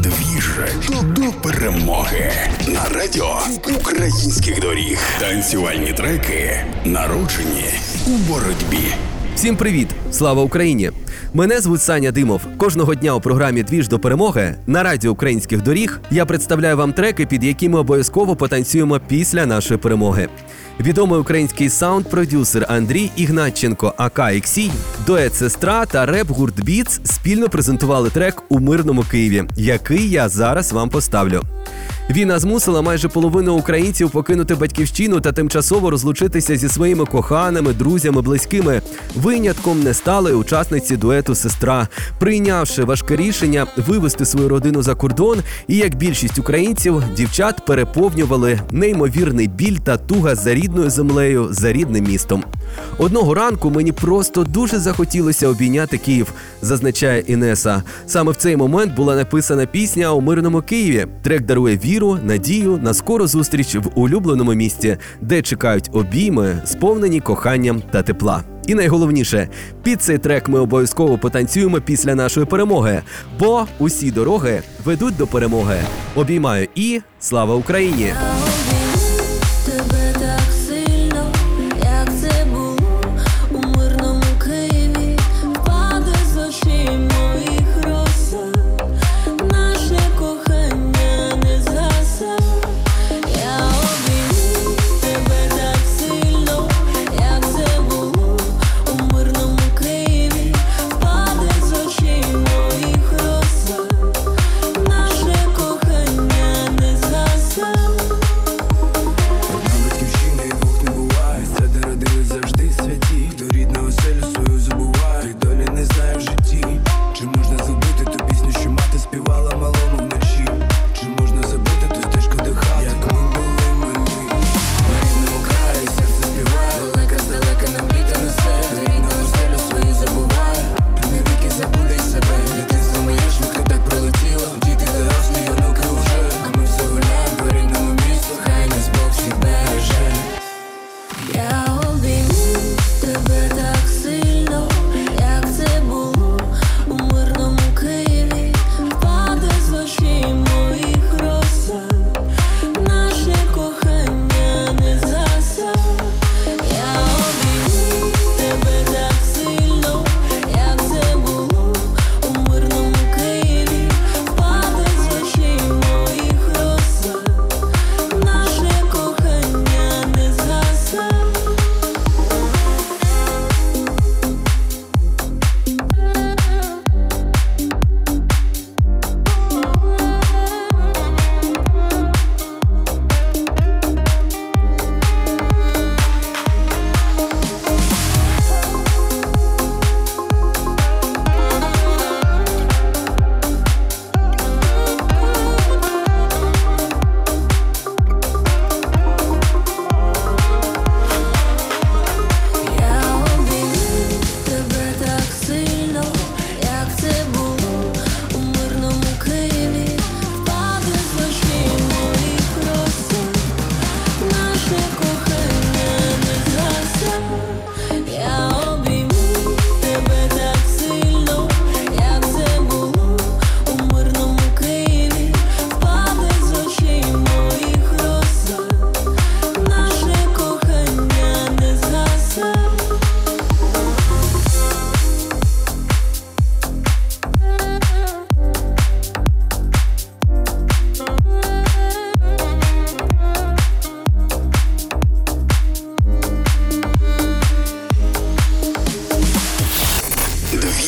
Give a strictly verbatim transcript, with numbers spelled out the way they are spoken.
Двіж до перемоги на радіо Українських доріг. Танцювальні треки, народжені у боротьбі. Всім привіт! Слава Україні! Мене звуть Саня Димов. Кожного дня у програмі «Двіж до перемоги» на Радіо Українських Доріг я представляю вам треки, під які ми обов'язково потанцюємо після нашої перемоги. Відомий український саунд-продюсер Андрій Ігнатченко а ка ікс ай, дует «Sestra» та реп-гурт Bitz спільно презентували трек у Мирному Києві, який я зараз вам поставлю. Війна змусила майже половину українців покинути батьківщину та тимчасово розлучитися зі своїми коханими, друзями, близькими. Винятком не стали учасниці дуету «Sestra», прийнявши важке рішення вивезти свою родину за кордон, і, як більшість українців, дівчат переповнювали неймовірний біль та туга за рідною землею, за рідним містом. «Одного ранку мені просто дуже захотілося обійняти Київ», зазначає Інеса. Саме в цей момент була написана пісня у Мирному Києві. Трек дарує віру, надію на скору зустріч в улюбленому місті, де чекають обійми, сповнені коханням та тепла. І найголовніше, під цей трек ми обов'язково потанцюємо після нашої перемоги, бо усі дороги ведуть до перемоги. Обіймаю і слава Україні!